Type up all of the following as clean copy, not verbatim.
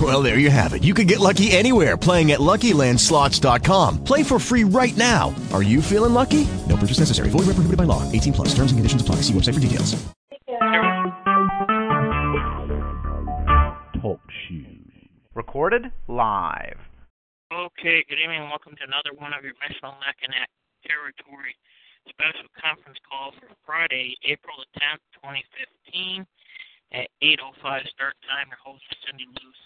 Well, there you have it. You can get lucky anywhere, playing at LuckyLandSlots.com. Play for free right now. Are you feeling lucky? No purchase necessary. Void where prohibited by law. 18 plus. Terms and conditions apply. See website for details. Talk shoes. Recorded live. Okay, good evening and welcome to another one of your Michelin Mackinac Territory special conference call for Friday, April the 10th, 2015 at 8:05 start time. Your host is Cindy Lewis.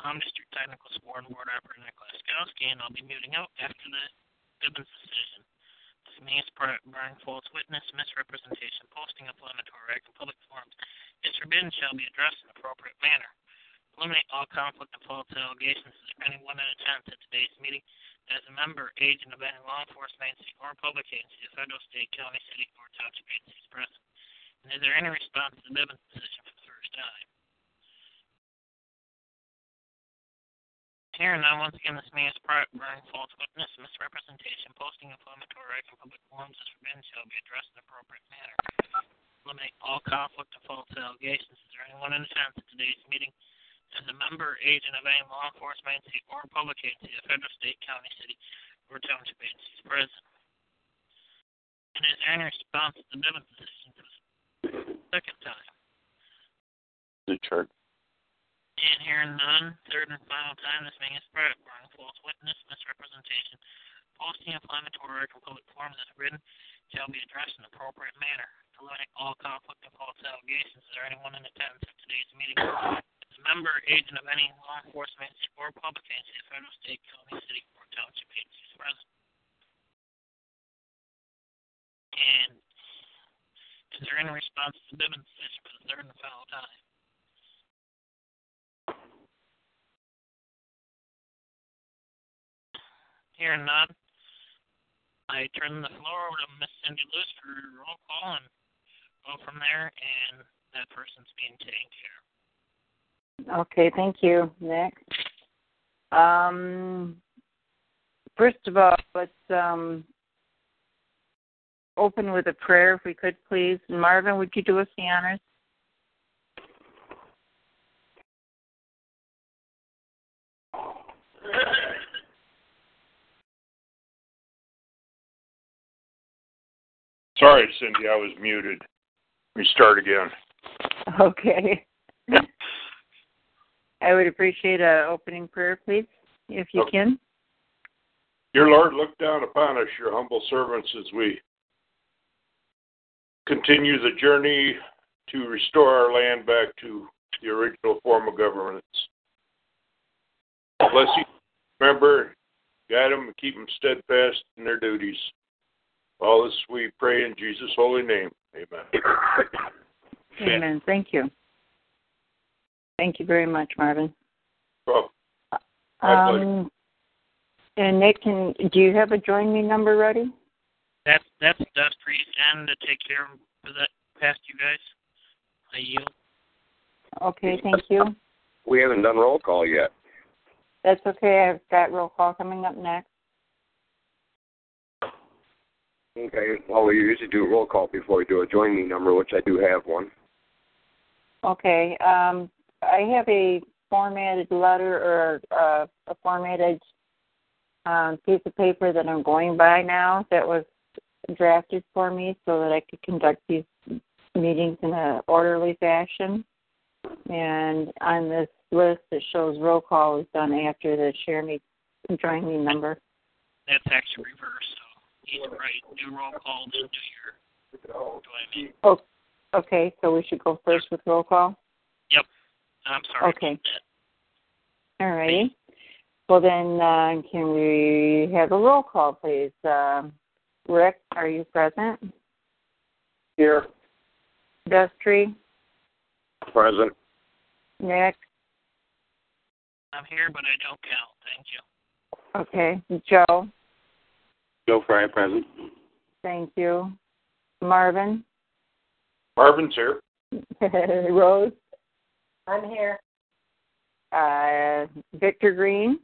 I'm just your technical sworn word operator, Nick Laskowski, and I'll be muting out after the Bivens decision. This means Brian false witness, misrepresentation, posting, inflammatory act in public forums is forbidden, shall be addressed in appropriate manner. Eliminate all conflict of false allegations to any one at a time at today's meeting as a member, agent of any law enforcement agency or public agency, the federal, state, county, city, or township agencies present. And is there any response to the Bivens decision for the first time? Here and now, once again, this may is bearing false witness, misrepresentation, posting, inflammatory act in public forums is forbidden, shall be addressed in appropriate manner. Eliminate all conflict of false allegations to any one at a time at today's meeting. As a member, agent of any law enforcement agency or public agency, the federal, state, county, city, or township agencies present. And is there any response to the Bivens decision for the second time? The chart. And hearing none, third and final time, this being a spread of false witness, misrepresentation, posting inflammatory in public forums as written, shall be addressed in an appropriate manner. Eliminate all conflict and false allegations. Is there anyone in attendance at today's meeting? Member, agent of any law enforcement or public agency, federal, state, county, city, or township agencies present. And is there any response to the Bivens decision for the third and final time? Hearing none, I turn the floor over to Miss Cindy Lewis for roll call and go from there, and that person's being taken care of. Okay, thank you, Nick. First of all, let's open with a prayer, if we could, please. And Marvin, would you do us the honors? Sorry, Cindy, I was muted. Let me start again. Okay. I would appreciate an opening prayer, please, if you can. Dear Lord, look down upon us, your humble servants, as we continue the journey to restore our land back to the original form of governance. Bless you, remember, guide them, and keep them steadfast in their duties. All this we pray in Jesus' holy name. Amen. Amen. Thank you. Thank you very much, Marvin. Well, and Nick, do you have a Join Me number ready? That's Dusty, and to take care of that past you guys. I yield. Okay, thank you. We haven't done roll call yet. That's okay. I've got roll call coming up next. Okay. Well, we usually do a roll call before we do a Join Me number, which I do have one. Okay. I have a formatted letter or a formatted piece of paper that I'm going by now that was drafted for me so that I could conduct these meetings in an orderly fashion. And on this list, it shows roll call is done after the share me, join me number. That's actually reversed. So either right, do roll call, then do your join me. Oh, okay, so we should go first with roll call? Yep. I'm sorry. Okay. All righty. Well, then, can we have a roll call, please? Rick, are you present? Here. Dusty? Present. Nick? I'm here, but I don't count. Thank you. Okay. Joe? Joe Pryor, present. Thank you. Marvin? Marvin's here. Rose? I'm here. Victor Green?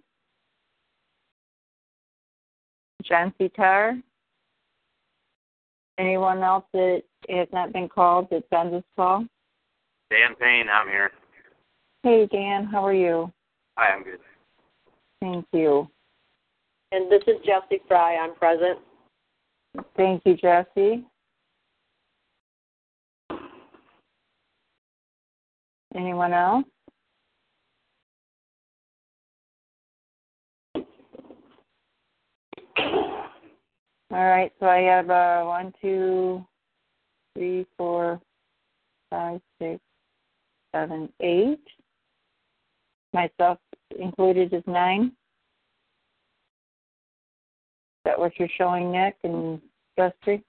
John Citar? Anyone else that has not been called that's on this call? Dan Payne, I'm here. Hey, Dan, how are you? Hi, I'm good. Thank you. And this is Jesse Fry. I'm present. Thank you, Jesse. Anyone else? All right, so I have 1, 2, 3, 4, 5, 6, 7, 8. Myself included is 9. Is that what you're showing, Nick and Dusty?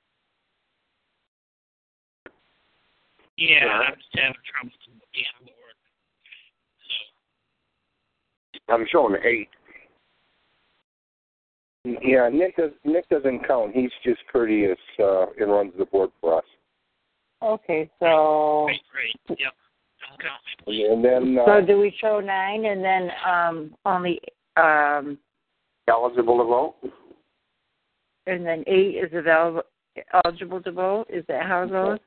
Yeah, I'm just having trouble with the onboard. I'm showing 8. Yeah, Nick doesn't count. He's just courteous and runs the board for us. Okay, so... Right. Yep. And then, so do we show 9 and then only... eligible to vote? And then 8 is eligible to vote? Is that how it goes?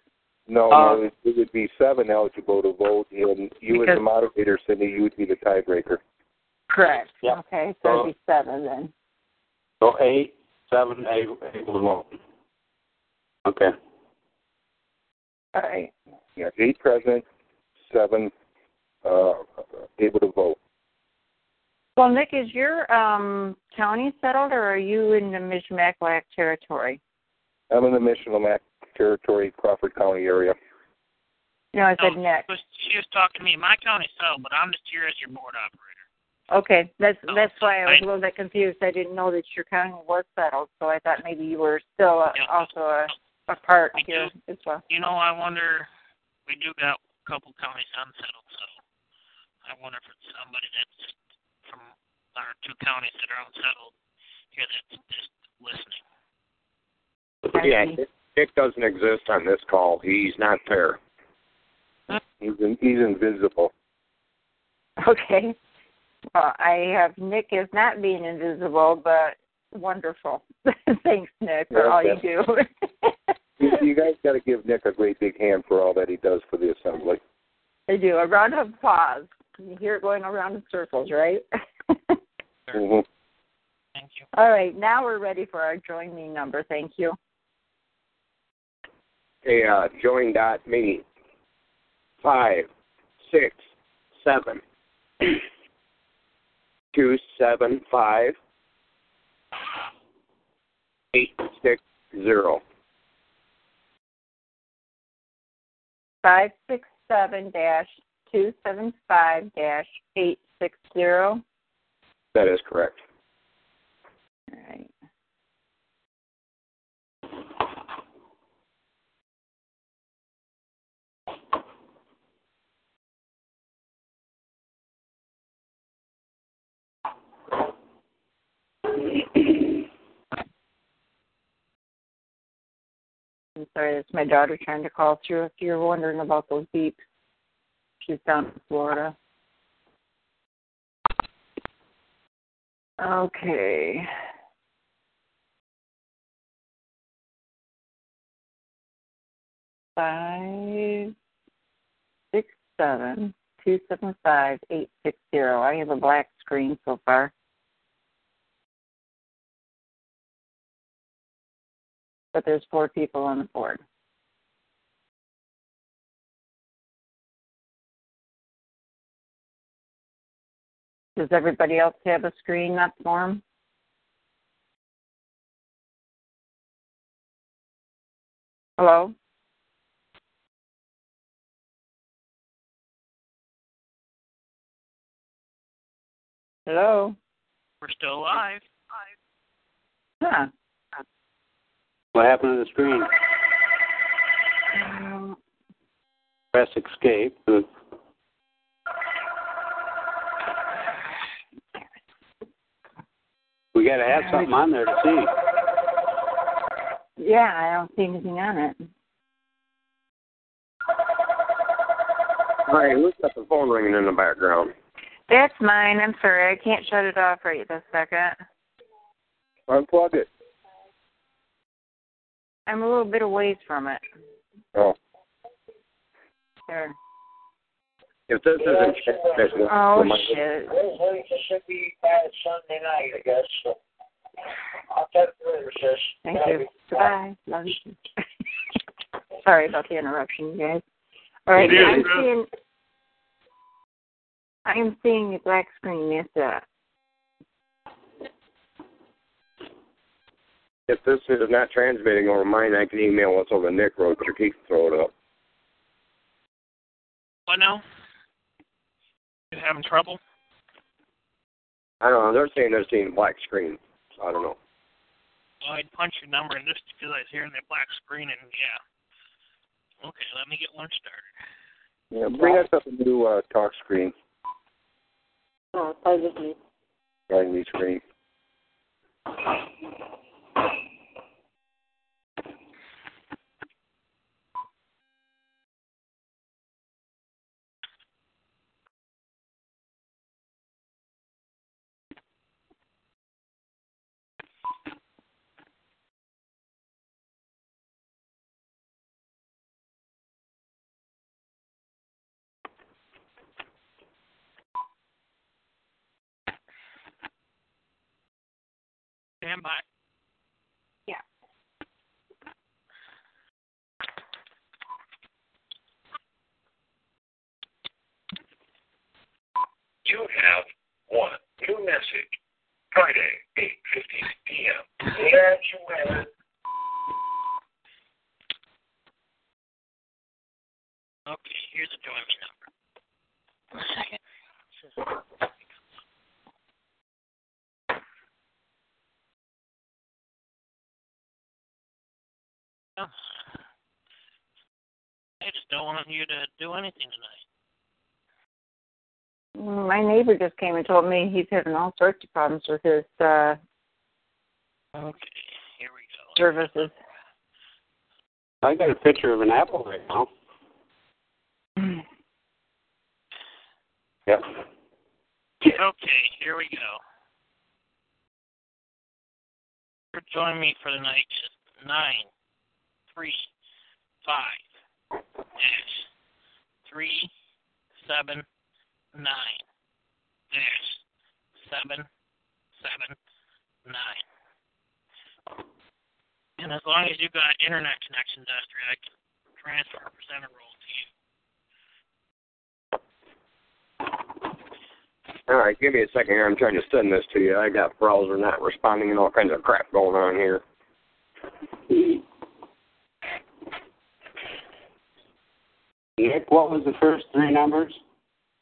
No, no, it would be 7 eligible to vote, and you as the moderator, Cindy, you would be the tiebreaker. Correct. Yep. Okay, so it would be 7 then. So 8, 7, 8 will vote. Okay. All right. Yeah, 8 present, 7 able to vote. Well, Nick, is your county settled, or are you in the Mishmack Territory? I'm in the Michelin Mackinac Territory, Crawford County area. No, I said Nick. She was talking to me. My county's settled, but I'm just here as your board operator. Okay, that's why I was a little bit confused. I didn't know that your county was settled, so I thought maybe you were still also a part here as well. You know, I wonder, we do got a couple counties unsettled, so I wonder if it's somebody that's from our 2 counties that are unsettled here that's just listening. Yeah, Nick doesn't exist on this call. He's not there. Huh? He's invisible. Okay. Well, I have Nick as not being invisible, but wonderful. Thanks, Nick, for all you do. You guys got to give Nick a great big hand for all that he does for the assembly. I do. A round of applause. You hear it going around in circles, right? Mm-hmm. Thank you. All right. Now we're ready for our Join Me number. Thank you. Hey, Join.me. 5, 6, 7. 275-860 567-275-860. That is correct. All right. I'm sorry, that's my daughter trying to call through. If you're wondering about those beeps, she's down in Florida. Okay. Five, 6, 7, 275-860. I have a black screen so far. But there's 4 people on the board. Does everybody else have a screen up for them? Hello? Hello? We're still live. Huh. What happened to the screen? Press escape. We got to have something on there to see. Yeah, I don't see anything on it. Hey, who's got the phone ringing in the background? That's mine. I'm sorry. I can't shut it off right this second. Unplug it. I'm a little bit away from it. Oh. Sure. If this isn't shit. Oh, shit. It should be bad Sunday night, I guess. So. I'll tell you later, sis. Thank you. Bye. Love you. Sorry about the interruption, you guys. All right, I'm seeing a black screen. That's that. If this is not transmitting over mine, I can email what's over Nick Road, but he can throw it up. What now? You having trouble? I don't know. They're seeing a black screen. So I don't know. Well, I'd punch your number in just because I was hearing that black screen, and yeah. Okay, let me get one started. Yeah, bring us up a new talk screen. Oh, Probably screen. Stand by. Yeah. You have one new message Friday, 8:15 p.m. Yes, you have. Okay, here's the Join.me number. One second. This is... I just don't want you to do anything tonight. My neighbor just came and told me he's having all sorts of problems with his okay, here we go. Services. I got a picture of an apple right now. Yep. Okay, here we go. Join me for the night at 935-379-779. And as long as you've got internet connection, Dusty, I can transfer a percentage roll to you. All right, give me a second here. I'm trying to send this to you. I got browser not responding and all kinds of crap going on here. Nick, what was the first three numbers?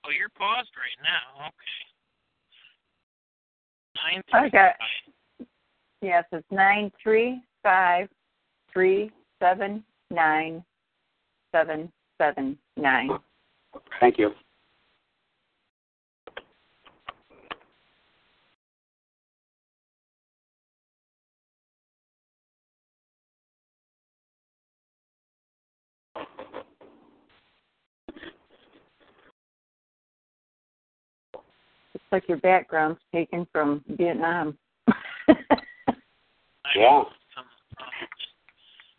Oh, you're paused right now. Okay. 935. Okay. Yes, it's 935-379-779. Thank you. It's like your background's taken from Vietnam. Yeah.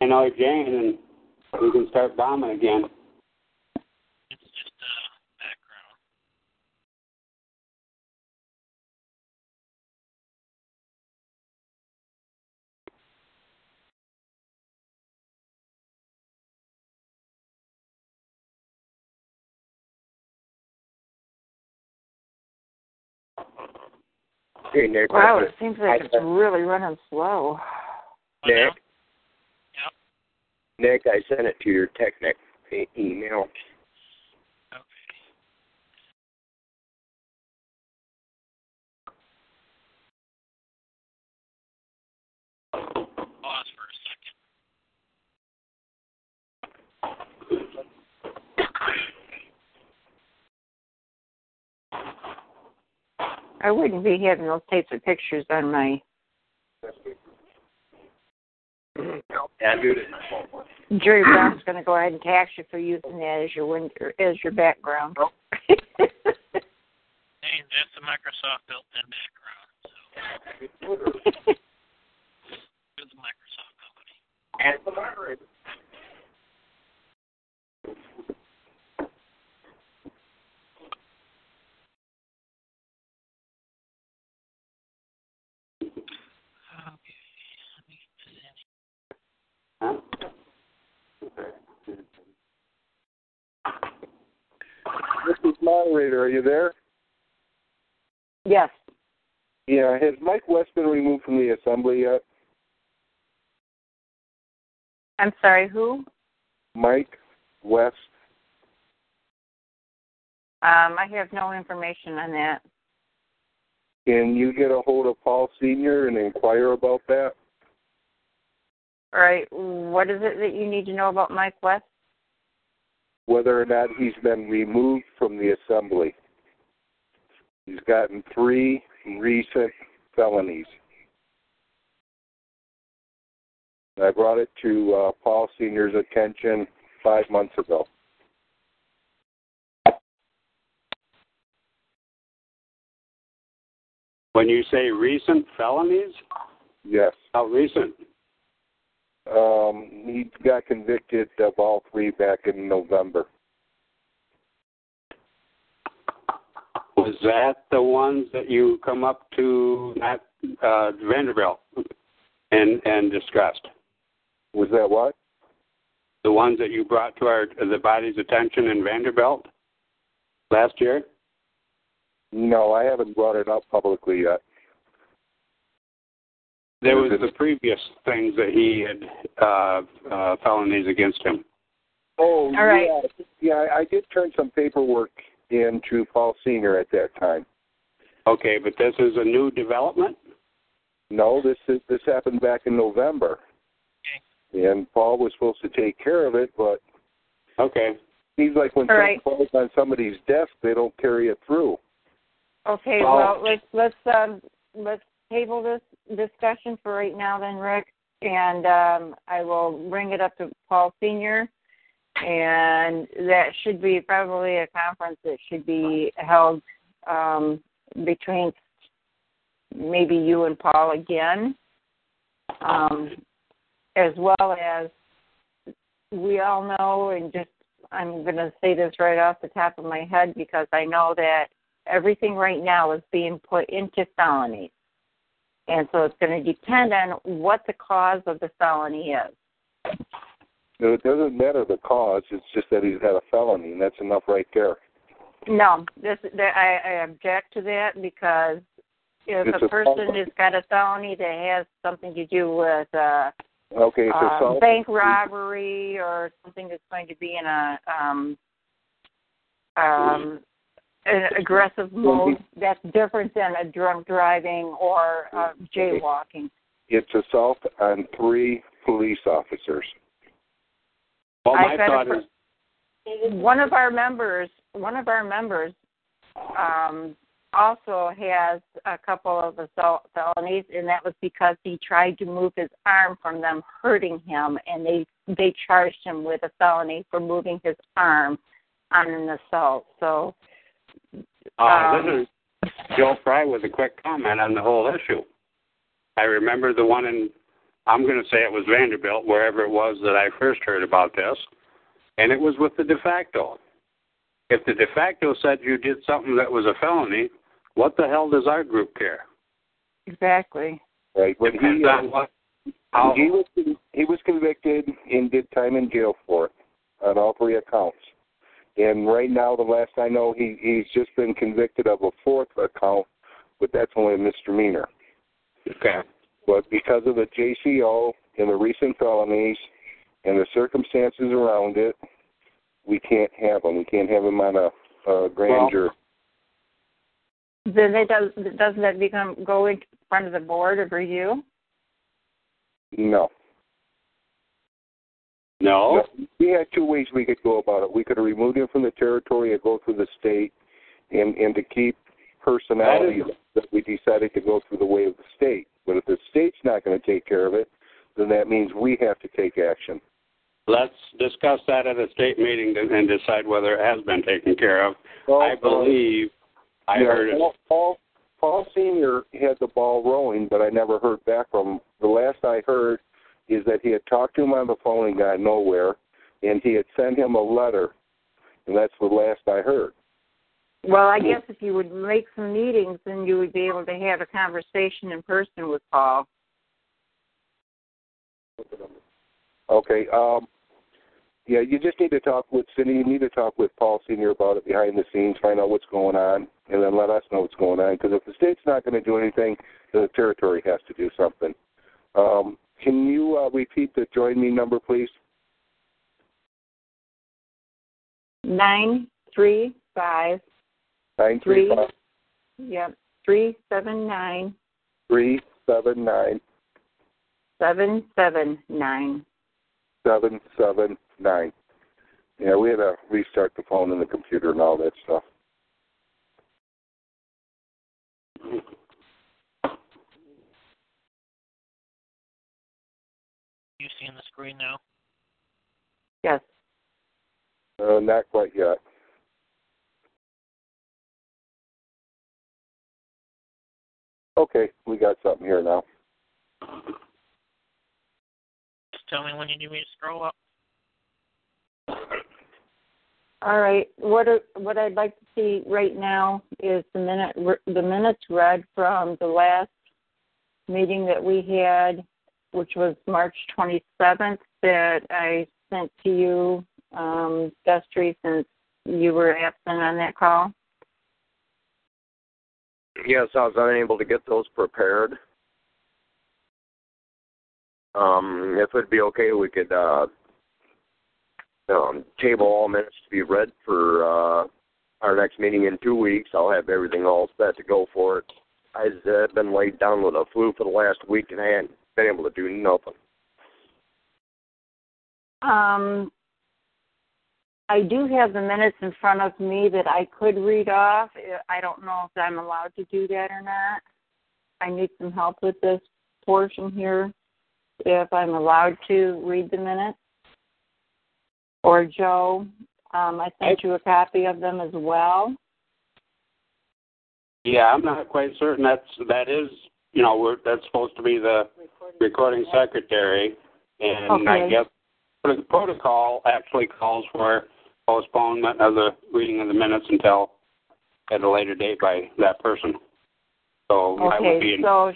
And all Jane, and we can start bombing again. It's just background. Nick, wow, it seems like it's really running slow. Nick? Yep. Nick, I sent it to your Technic email. Okay. Pause for a second. I wouldn't be having those types of pictures on my... I'll do it in my phone. Jerry Brown's going to go ahead and tax you for using that as your background. Hey, that's a Microsoft built-in background. So. It's a Microsoft company. At the library. This is moderator. Are you there? Yes. Yeah. Has Mike West been removed from the assembly yet? I'm sorry, who? Mike West. I have no information on that. Can you get a hold of Paul Sr. and inquire about that? All right. What is it that you need to know about Mike West? Whether or not he's been removed from the assembly. He's gotten 3 recent felonies. I brought it to Paul Sr.'s attention 5 months ago. When you say recent felonies? Yes. How recent? He got convicted of all 3 back in November. Was that the ones that you come up to at Vanderbilt and discussed? Was that what? The ones that you brought to the body's attention in Vanderbilt last year? No, I haven't brought it up publicly yet. There was the previous things that he had felonies against him. Oh, all right. Yeah, I did turn some paperwork in to Paul Sr. at that time. Okay, but this is a new development? No, this happened back in November. Okay. And Paul was supposed to take care of it, but okay. He's like when something falls on somebody's desk, they don't carry it through. Okay, well, let's table this discussion for right now then, Rick, and I will bring it up to Paul Sr., and that should be probably a conference that should be held between maybe you and Paul again, as well as we all know, and just I'm going to say this right off the top of my head because I know that everything right now is being put into felonies. And so it's going to depend on what the cause of the felony is. No, it doesn't matter the cause. It's just that he's got a felony, and that's enough right there. No, I object to that because if a person has got a felony that has something to do with bank robbery or something that's going to be in an aggressive mode, that's different than a drunk driving or jaywalking. It's assault on 3 police officers. Well, my thought is one of our members also has a couple of assault felonies, and that was because he tried to move his arm from them hurting him, and they charged him with a felony for moving his arm on an assault. So this is Joe Pryor with a quick comment on the whole issue. I remember the one in, I'm going to say it was Vanderbilt, wherever it was that I first heard about this, and it was with the de facto. If the de facto said you did something that was a felony, what the hell does our group care? Exactly. Right. He was convicted and did time in jail for it on all 3 accounts. And right now, the last I know, he's just been convicted of a 4th account, but that's only a misdemeanor. Okay. But because of the JCO and the recent felonies and the circumstances around it, we can't have him. We can't have him on a grand jury. Then doesn't that go in front of the board of review? No. No. We had 2 ways we could go about it. We could have removed him from the territory or go through the state, and to keep personality that we decided to go through the way of the state. But if the state's not going to take care of it, then that means we have to take action. Let's discuss that at a state meeting and decide whether it has been taken care of. Well, I believe I heard it. Paul Sr. had the ball rolling, but I never heard back from him. The last I heard is that he had talked to him on the phone and got nowhere, and he had sent him a letter, and that's the last I heard. Well, I guess if you would make some meetings, then you would be able to have a conversation in person with Paul. Okay. Yeah, you just need to talk with Cindy. You need to talk with Paul Sr. about it behind the scenes, find out what's going on, and then let us know what's going on. Because if the state's not going to do anything, the territory has to do something. Can you repeat the Join Me number, please? 935 935 Yep. 379 379 779 779 Yeah, we had to restart the phone and the computer and all that stuff. You seeing the screen now? Yes. Not quite yet. Okay, we got something here now. Just tell me when you need me to scroll up. All right. What I'd like to see right now is the minutes read from the last meeting that we had, which was March 27th, that I sent to you, Dusty, since you were absent on that call. Yes, I was unable to get those prepared. If it'd be okay, we could table all minutes to be read for our next meeting in 2 weeks. I'll have everything all set to go for it. I've been laid down with a flu for the last week and I haven't been able to do nothing. I do have the minutes in front of me that I could read off. I don't know if I'm allowed to do that or not. I need some help with this portion here, if I'm allowed to read the minutes. Or Joe, I sent you a copy of them as well. Yeah, I'm not quite certain. That is, you know, that's supposed to be the recording secretary. And okay. I guess the protocol actually calls for postponement of the reading of the minutes until at a later date by that person. So okay, I would be. So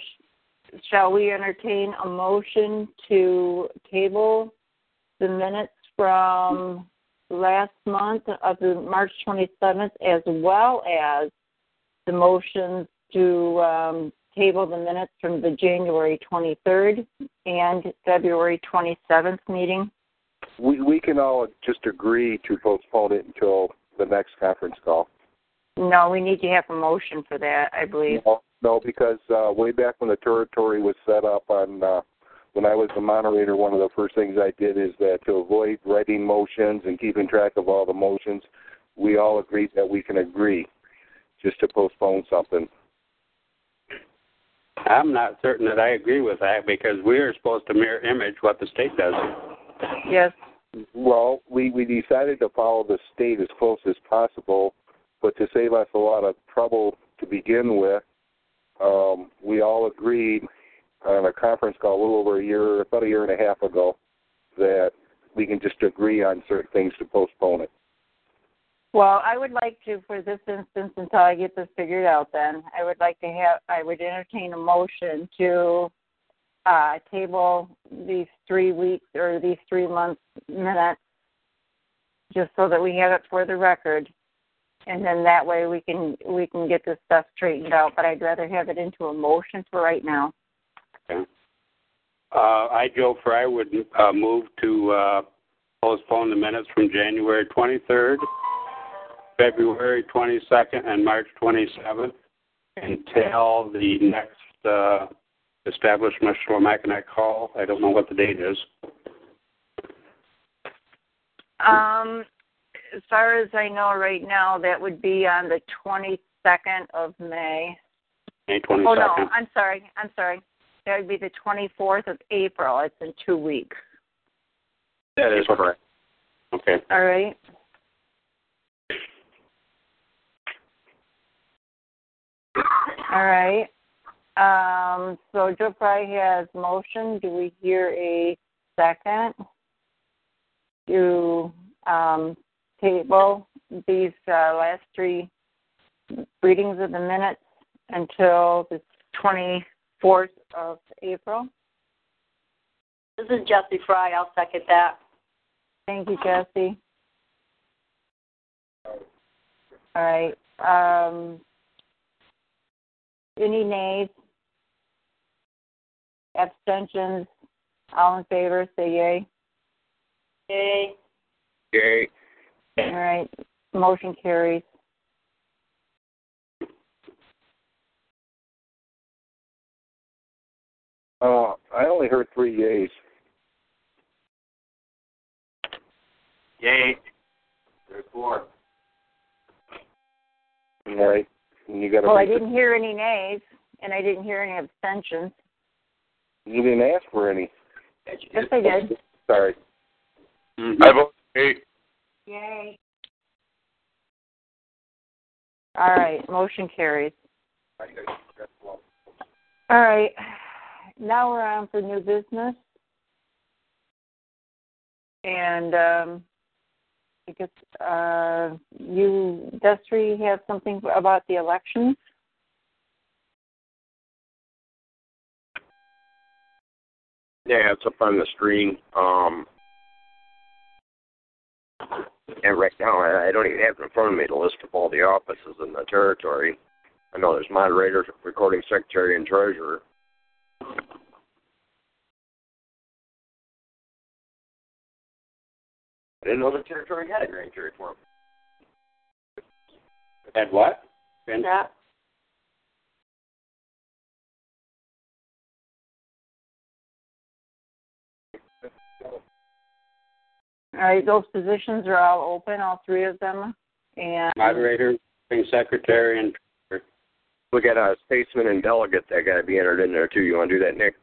shall we entertain a motion to table the minutes from last month of the March 27th, as well as the motions to table the minutes from the January 23rd and February 27th meeting? We can all just agree to postpone it until the next conference call. No, we need to have a motion for that, I believe. No, because way back when the territory was set up, when I was the moderator, one of the first things I did is that to avoid writing motions and keeping track of all the motions, we all agreed that we can agree just to postpone something. I'm not certain that I agree with that, because we are supposed to mirror image what the state does. Yes. Well, we decided to follow the state as close as possible, but to save us a lot of trouble to begin with, we all agreed on a conference call a little over a year, about a year and a half ago, that we can just agree on certain things to postpone it. Well, I would like to, for this instance, until I get this figured out then, I would entertain a motion to table these 3 weeks or these 3 months minutes, just so that we have it for the record, and then that way we can get this stuff straightened out. But I'd rather have it into a motion for right now. Okay. I, Joe Fry, would move to postpone the minutes from January 23rd, February 22nd, and March 27th until the next. Established Michelin Mackinac call. I don't know what the date is. As far as I know right now, that would be on the 22nd of May. May 22nd. Oh, no, I'm sorry. That would be the 24th of April. It's in 2 weeks. That is correct. Okay. All right. All right. So Joe Pryor has motion. Do we hear a second to table these last three readings of the minutes until the 24th of April? This is Jesse Fry. I'll second that. Thank you, Jesse. All right. Any nays? Abstentions? All in favor, say yay. Yay. Yay. All right. Motion carries. I only heard three yays. Yay. There's four. All right. You gotta I didn't hear any nays, and I didn't hear any abstentions. You didn't ask for any. Yes, I did. Sorry. Mm-hmm. I vote yay. Yay. All right. Motion carries. All right. Now we're on for new business. And I guess Destry, have something about the elections? Yeah, it's up on the screen. And right now, I don't even have in front of me the list of all the offices in the territory. I know there's moderator, recording secretary, and treasurer. I didn't know the territory had a grand jury forum. Had what? Yeah. All right, those positions are all open, all three of them. And moderator, secretary, and treasurer. We got a statesman and delegate that got to be entered in there, too. You want to do that, Nick?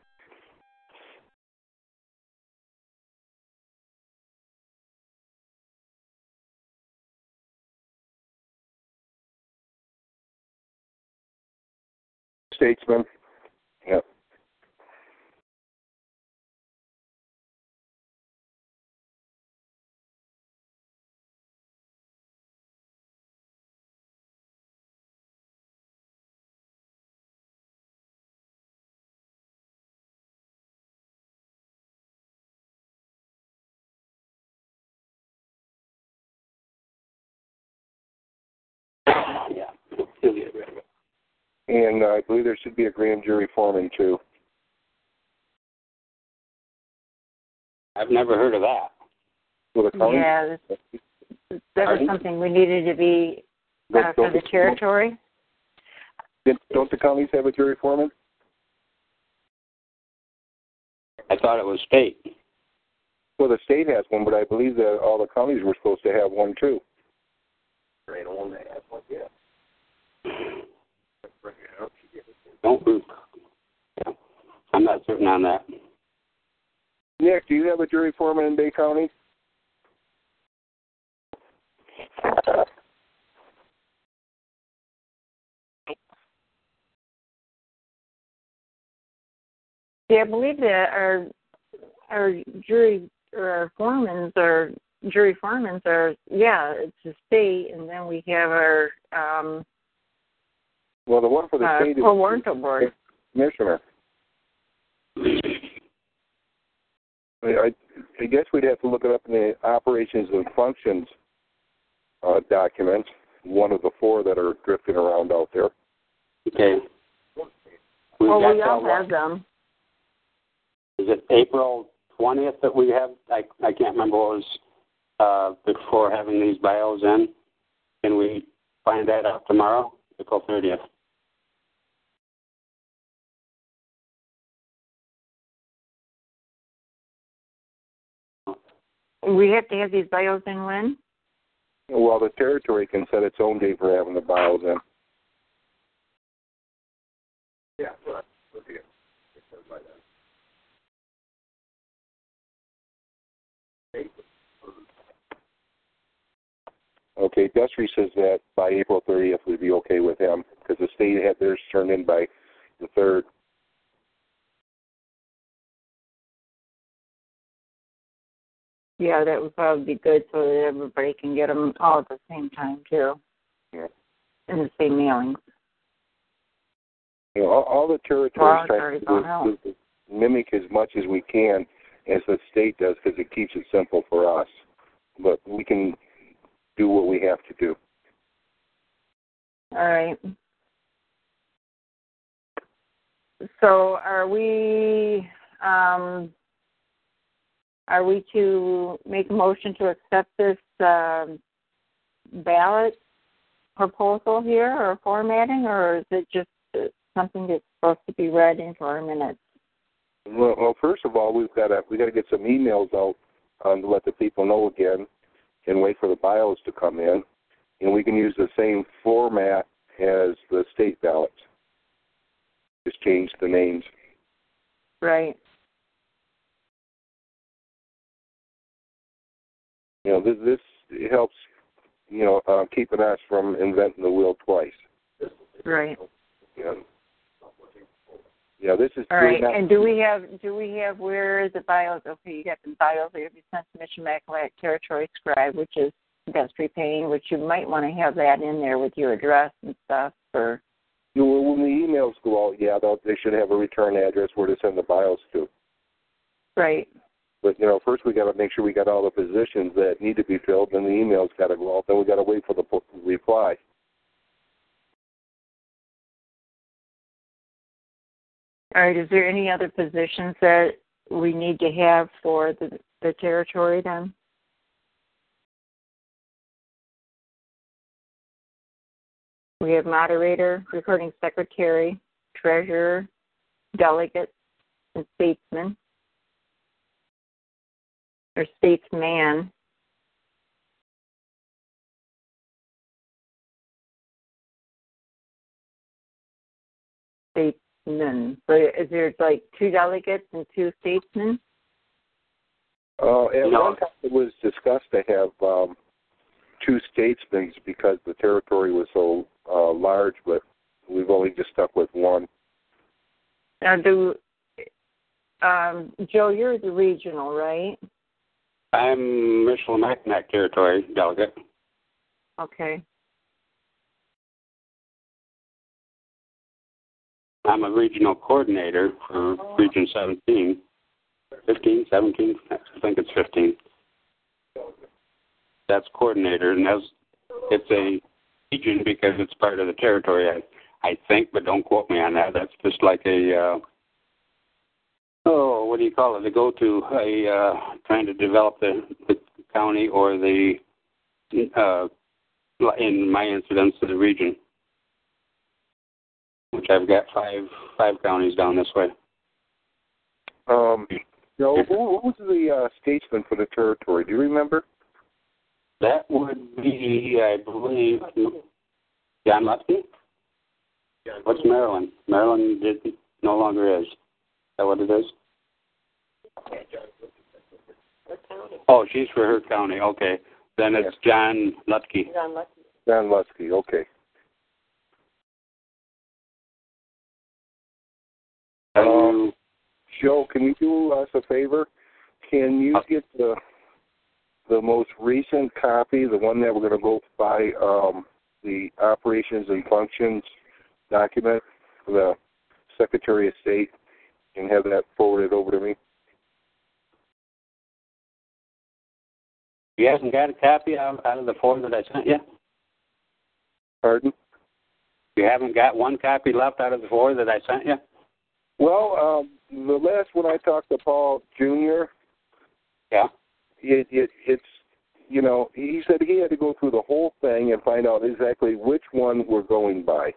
Statesman. Yep. And I believe there should be a grand jury foreman, too. I've never heard of that. Yeah, that was something we needed to be for the territory. Don't the counties have a jury foreman? I thought it was state. Well, the state has one, but I believe that all the counties were supposed to have one, too. Right on, they have one, yeah. I'm not certain on that. Nick, do you have a jury foreman in Bay County? Yeah, I believe that our jury foremans are it's the state, and then we have our well, the one for the state is the commissioner. I guess we'd have to look it up in the operations and functions document, one of the four that are drifting around out there. Okay. We all have them. Is it April 20th that we have? I can't remember what it was before having these bios in. Can we find that out tomorrow? April 30th. We have to have these bios in when? Well, the territory can set its own date for having the bios in. Yeah, right. Okay. Okay, Dusty says that by April 30th we'd be okay with him because the state had theirs turned in by the 3rd. Yeah, that would probably be good so that everybody can get them all at the same time, too. Yeah. And the same mailings. You know, all the territories try to mimic as much as we can as the state does because it keeps it simple for us. But we can do what we have to do. All right. So Are we to make a motion to accept this ballot proposal here or formatting, or is it just something that's supposed to be read into our minutes? Well, first of all, we've got to get some emails out to let the people know again and wait for the bios to come in, and we can use the same format as the state ballots. Just change the names. Right. You know, this helps, you know, keeping us from inventing the wheel twice. Right. Yeah, this is... All right, and do we have where is the bios? Okay, you got the bios that have been sent to Michelin Mackinac Territory Scribe, which is Dusty Payne, which you might want to have that in there with your address and stuff. Or... You know, when the emails go out, yeah, they should have a return address where to send the bios to. Right. But, you know, first we got to make sure we got all the positions that need to be filled, then the email's got to go out, then we got to wait for the reply. All right, is there any other positions that we need to have for the territory then? We have moderator, recording secretary, treasurer, delegate, and statesman. Or statesman. Statesman. So is there like 2 delegates and 2 statesmen? At one time it was discussed to have 2 statesmen because the territory was so large, but we've only just stuck with 1. Now, Joe, you're the regional, right? I'm Michelin Mackinac Territory delegate. Okay. I'm a regional coordinator for Region 17. I think it's 15. That's coordinator, and it's a region because it's part of the territory, I think, but don't quote me on that. That's just like a... what do you call it? The go-to, trying to develop the county or the, in my incidence, the region, which I've got five counties down this way. What was the statesman for the territory? Do you remember? That would be, I believe, John Lutzke. What's Maryland? Maryland no longer is. Is that what it is? Oh, she's for her county. Okay. Then it's John Lutzke. John Lutzke, okay. Joe, can you do us a favor? Can you get the most recent copy, the one that we're going to go by, the operations and functions document for the Secretary of State, and have that forwarded over to me? You haven't got a copy out of the 4 that I sent you? Pardon? You haven't got one copy left out of the 4 that I sent you? Well, the last one I talked to Paul Jr., yeah, it's, you know, he said he had to go through the whole thing and find out exactly which one we're going by.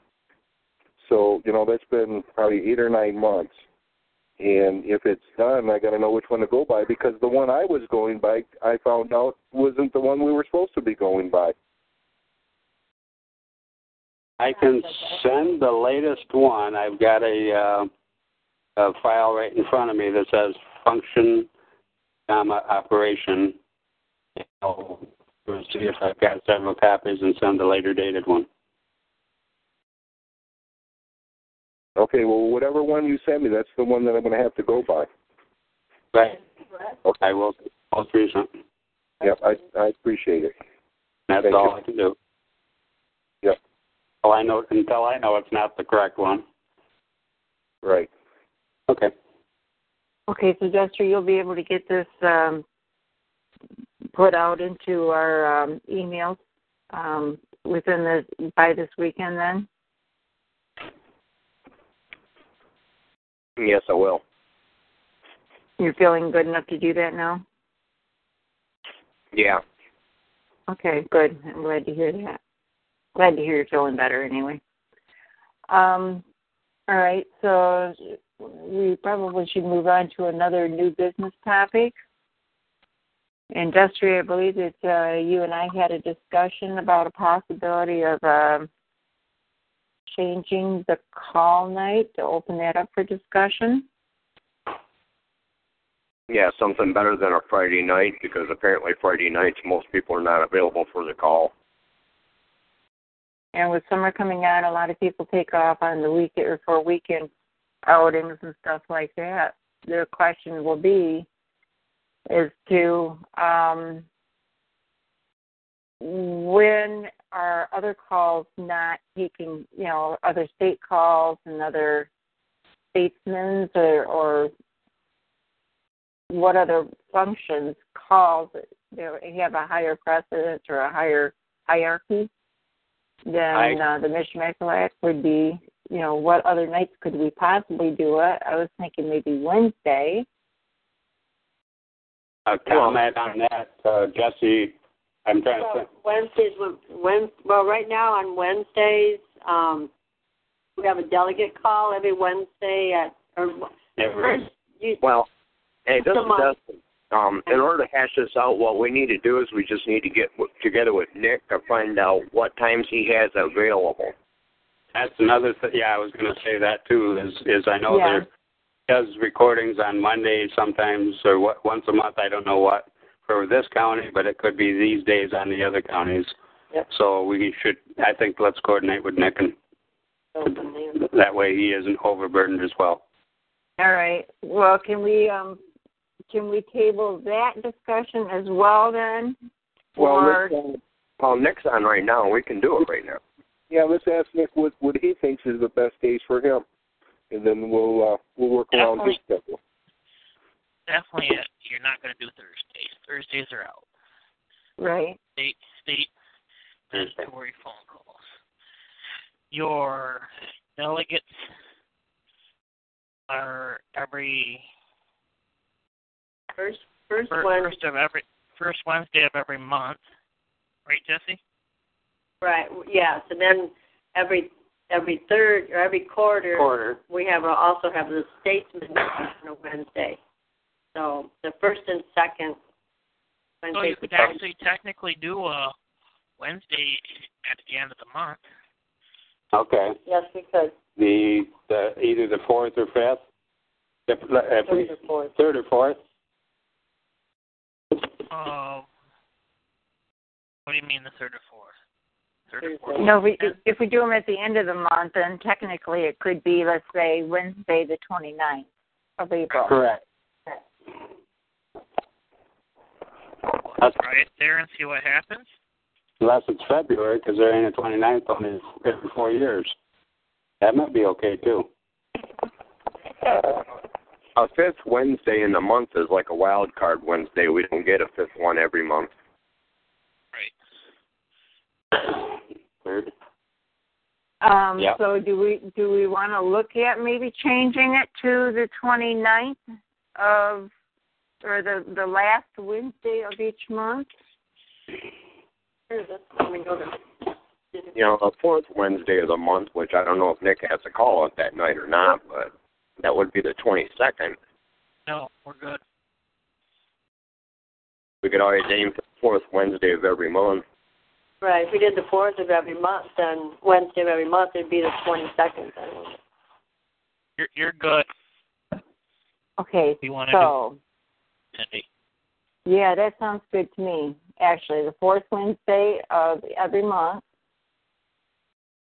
So, you know, that's been probably 8 or 9 months. And if it's done, I got to know which one to go by because the one I was going by, I found out, wasn't the one we were supposed to be going by. I can send the latest one. I've got a file right in front of me that says function, operation, and see if I've got several copies and send the later dated one. Okay, well, whatever one you send me, that's the one that I'm going to have to go by. Right. Okay, I will. I'll do something. Yep, I appreciate it. That's Thank all you. I can do. Yep. Until I know it's not the correct one. Right. Okay. Okay, so Dusty, you'll be able to get this put out into our emails by this weekend then? Yes, I will. You're feeling good enough to do that now? Yeah. Okay, good. I'm glad to hear that. Glad to hear you're feeling better anyway. All right, so we probably should move on to another new business topic. Industry, I believe that you and I had a discussion about a possibility of changing the call night to open that up for discussion. Yeah, something better than a Friday night, because apparently Friday nights most people are not available for the call. And with summer coming on, a lot of people take off on the weekend or for weekend outings and stuff like that. Their question will be is to when are other calls not taking, you know, other state calls and other statesmen's or what other functions calls have a higher precedence or a higher hierarchy than the Mishmack would be, you know, what other nights could we possibly do it? I was thinking maybe Wednesday. A comment on that, Jesse. I'm trying to think. Right now on Wednesdays, we have a delegate call every Wednesday at. In order to hash this out, what we need to do is we just need to get together with Nick to find out what times he has available. That's another thing. Yeah, I was going to say that too. Is I know there does recordings on Monday sometimes or once a month. I don't know what for this county, but it could be these days on the other counties. Yep. So we should. I think let's coordinate with Nick, and that way he isn't overburdened as well. All right. Well, can we table that discussion as well then? Well, Nick's on right now. We can do it right now. Yeah, let's ask Nick what he thinks is the best days for him, and then we'll work around his schedule. Definitely, you're not going to do Thursdays. Thursdays are out. Right. State mandatory phone calls. Your delegates are every. First Wednesday of every month, right, Jesse? Right. Yes, and then every third or every quarter. We also have the statesman on a Wednesday. So the first and second Wednesday. So you could actually technically do a Wednesday at the end of the month. Okay. Yes, we could. The either the fourth or fifth. Third or fourth. What do you mean the third or fourth? Third or fourth? No, if we do them at the end of the month, then technically it could be, let's say, Wednesday the 29th of April. Correct. Well, let's try it there and see what happens. Unless it's February, because there ain't a 29th on it for 4 years. That might be okay, too. A fifth Wednesday in the month is like a wild card Wednesday. We don't get a fifth one every month. Right. Third. Yep. So do we want to look at maybe changing it to the 29th of, or the last Wednesday of each month? You know, a fourth Wednesday of the month, which I don't know if Nick has a call at that night or not, but. That would be the 22nd. No, we're good. We could always aim for the fourth Wednesday of every month. Right. If we did the fourth of every month, then Wednesday of every month, it'd be the 22nd. Then. You're good. Okay. You want to do Cindy? Yeah, that sounds good to me. actually the fourth Wednesday of every month.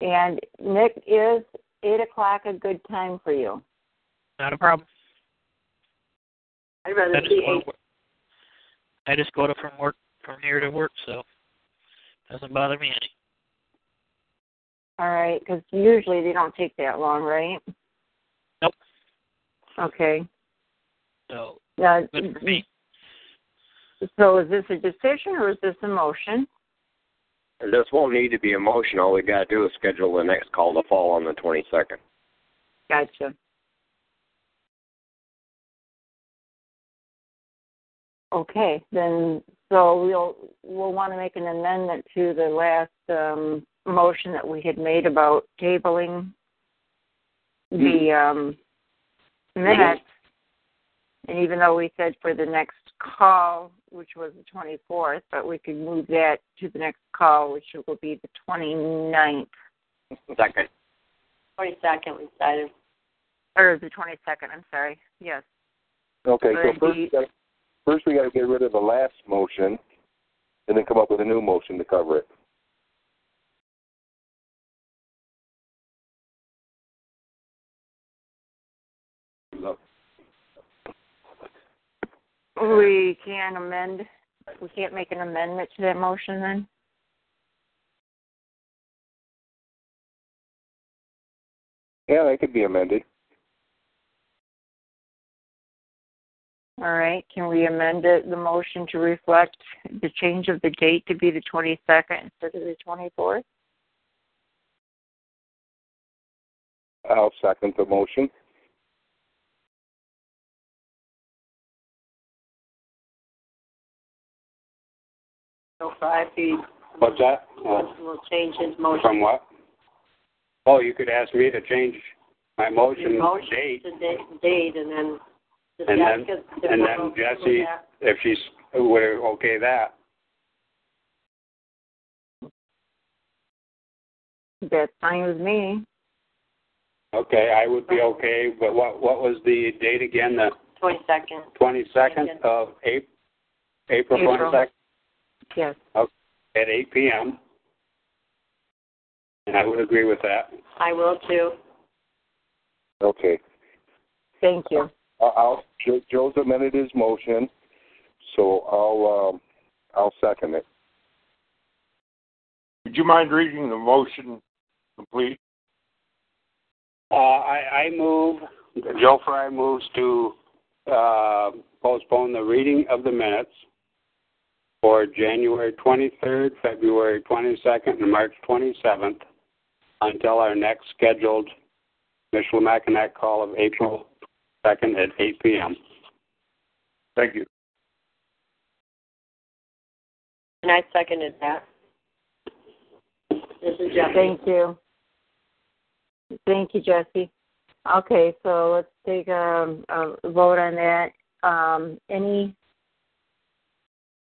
And, Nick, is 8 o'clock a good time for you? Not a problem. I'd rather be 8. I just go to from here to work, so it doesn't bother me any. All right, because usually they don't take that long, right? Nope. Okay. So, good for me. So is this a decision or is this a motion? This won't need to be a motion. All we got to do is schedule the next call to fall on the 22nd. Gotcha. Okay, then so we'll want to make an amendment to the last motion that we had made about tabling the minutes. And even though we said for the next call, which was the 24th, but we could move that to the next call, which will be the 29th. Second. 22nd, we decided. Or the 22nd, I'm sorry. Yes. Okay, but so first we got to get rid of the last motion and then come up with a new motion to cover it. We can't amend. We can't make an amendment to that motion then? Yeah, that could be amended. All right. Can we amend the motion to reflect the change of the date to be the 22nd instead of the 24th? I'll second the motion. So what's that? We'll change his motion. From what? Oh, you could ask me to change my motion, date. To date, and then Jesse, if she's would okay that. That's fine with me. Okay, I would be okay. But what was the date again? The 22nd. 22nd of April 22nd. Yes. Okay. At 8 p.m. And I would agree with that. I will, too. Okay. Thank you. Joe's amended his motion, so I'll second it. Would you mind reading the motion complete? I move, Joe Fry moves to postpone the reading of the minutes for January 23rd, February 22nd, and March 27th until our next scheduled Michelin Mackinac call of April 2nd at 8 p.m. Thank you. And I seconded that. This is Jesse. Thank you. Thank you, Jesse. Okay, so let's take a vote on that. Any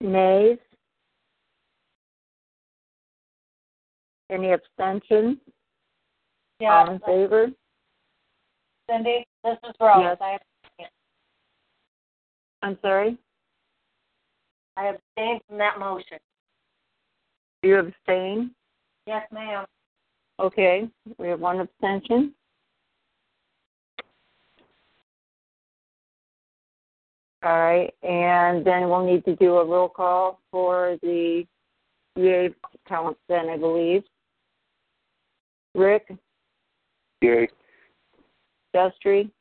nays? Any abstentions? Yeah. All in favor? Cindy, this is Rose. Yes. I'm sorry? I abstained from that motion. You abstain? Yes, ma'am. Okay. We have one abstention. All right, and then we'll need to do a roll call for the yay count then, I believe. Rick? Yay. Dusty?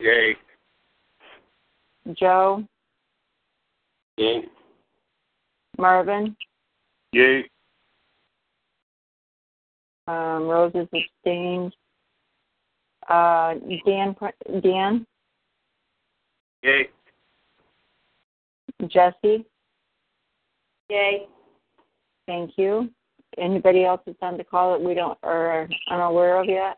Yay. Joe? Yay. Marvin? Yay. Rose is abstained. Dan? Yay. Jesse? Yay. Thank you. Anybody else that's on the call that we don't are unaware of yet?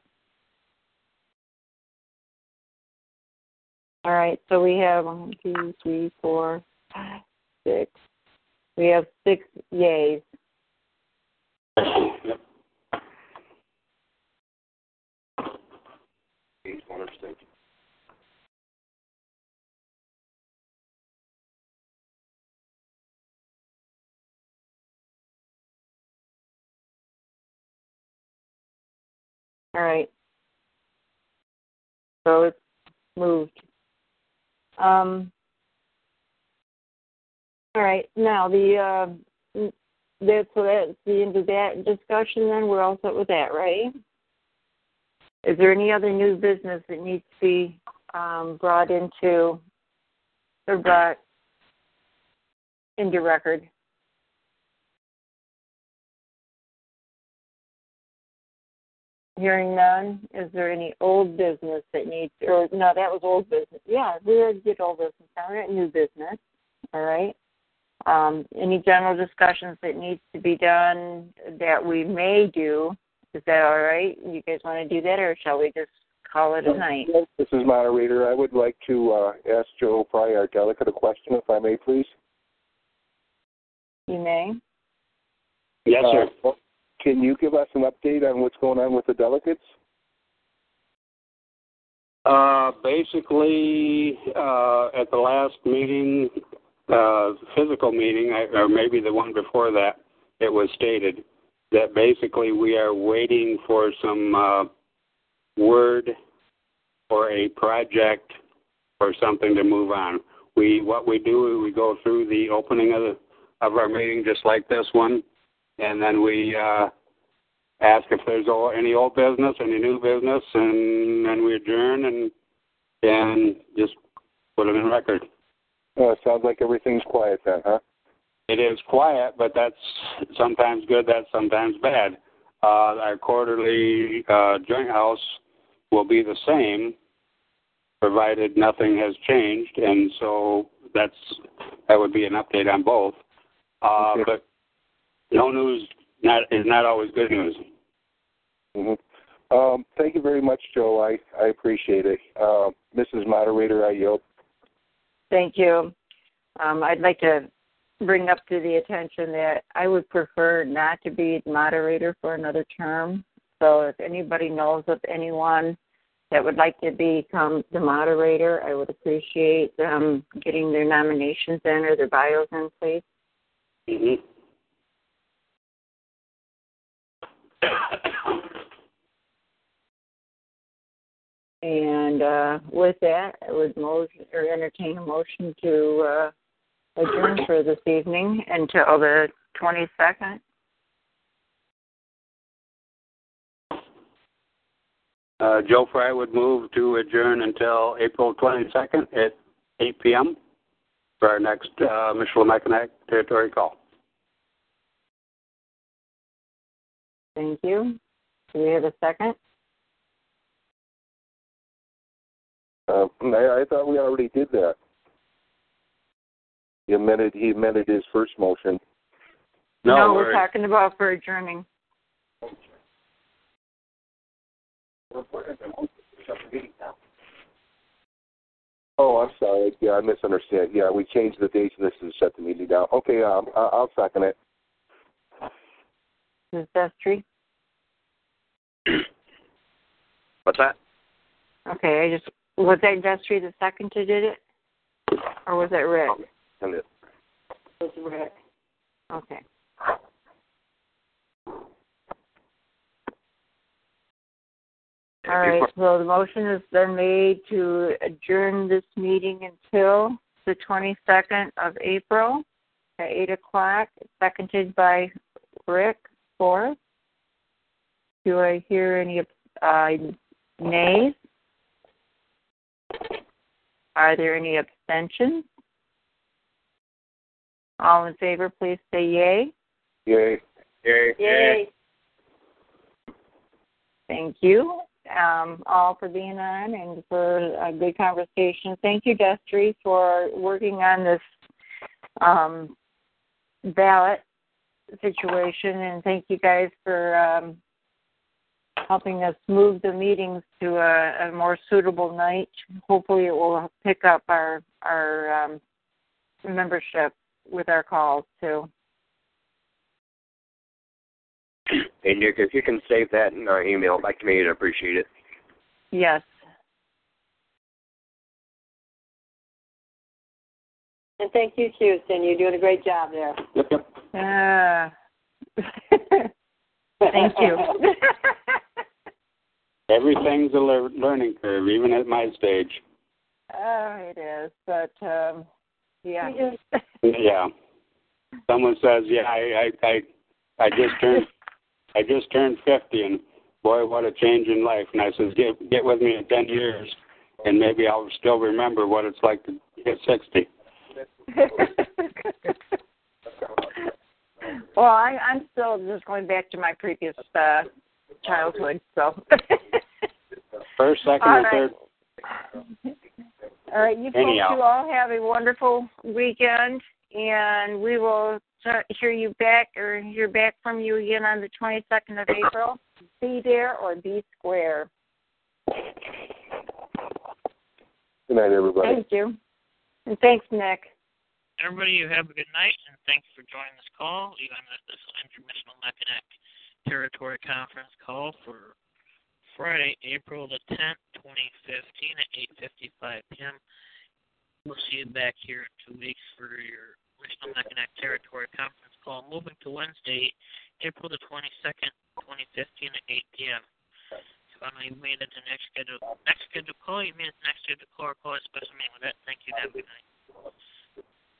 All right, so we have 1, 2, 3, 4, 5, 6. We have 6 yays. Yep. All right. So it's moved. All right. Now, so that's the end of that discussion then. We're all set with that, right? Is there any other new business that needs to be brought into or brought into record? Hearing none, is there any old business that needs, or no, that was old business. Yeah, we already did old business. Now we're at new business. All right. Any general discussions that needs to be done that we may do? Is that all right? You guys want to do that, or shall we just call it a night? This is moderator. I would like to ask Joe Pryor Delicate a question, if I may, please. You may. Yes, sir. Can you give us an update on what's going on with the delegates? Basically, at the last meeting, physical meeting, or maybe the one before that, it was stated that basically we are waiting for some word or a project or something to move on. What we do, we go through the opening of our meeting just like this one, and then we ask if there's any old business, any new business, and then we adjourn and just put them in record. It sounds like everything's quiet then, huh? It is quiet, but that's sometimes good, that's sometimes bad. Our quarterly joint house will be the same, provided nothing has changed, and so that would be an update on both. Okay. But no news is not always good news. Mm-hmm. Thank you very much, Joe. I appreciate it. Mrs. Moderator, I yield. Thank you. I'd like to bring up to the attention that I would prefer not to be moderator for another term. So if anybody knows of anyone that would like to become the moderator, I would appreciate them getting their nominations in or their bios in, please. Mm-hmm. And with that, I would entertain a motion to adjourn for this evening until the 22nd. Joe Fry would move to adjourn until April 22nd at 8 p.m. for our next Michelin Mackinac Territory call. Thank you. Do we have a second? I thought we already did that. He amended his first motion. No, we're talking about for adjourning. Oh, I'm sorry. Yeah, I misunderstood. Yeah, we changed the date, so this is shut the meeting down. Okay, I'll second it. Ms. Destry? What's that? Okay, was that Destry the second who did it? Or was that Rick? It was Rick. Okay. All right, so the motion has been made to adjourn this meeting until the 22nd of April at 8 o'clock, seconded by Rick. For. Do I hear any nays? Are there any abstentions? All in favor, please say yay. Yay. Yay. Yay. Thank you all for being on and for a good conversation. Thank you, Destry, for working on this ballot situation, and thank you guys for helping us move the meetings to a more suitable night. Hopefully it will pick up our membership with our calls too. Hey, Nick, if you can save that in our email, I'd like to meet it. Appreciate it. Yes. And thank you, Houston. You're doing a great job there. Yep. Thank you. Everything's a learning curve, even at my stage. Oh, it is, but yeah. Yeah. Someone says, "Yeah, I just turned 50, and boy, what a change in life." And I says, "Get with me in 10 years, and maybe I'll still remember what it's like to get 60." Well, I'm still just going back to my previous childhood, so. First, second, and third. All right, you folks, you all have a wonderful weekend, and we will hear back from you again on the 22nd of April. Be there or be square. Good night, everybody. Thank you. And thanks, Nick. Everybody, you have a good night, and thanks for joining this call. You got this Michelin Mackinac Territory Conference call for Friday, April the 10th, 2015 at 8:55 p.m. We'll see you back here in 2 weeks for your Michelin Mackinac Territory Conference call. Moving to Wednesday, April the 22nd, 2015 at 8 p.m. You made it to next scheduled call. You made it to next scheduled call or call a special meeting with that. Thank you. Have a good night.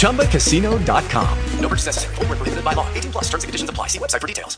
ChumbaCasino.com. No purchase necessary. Void where prohibited by law. 18+ terms and conditions apply. See website for details.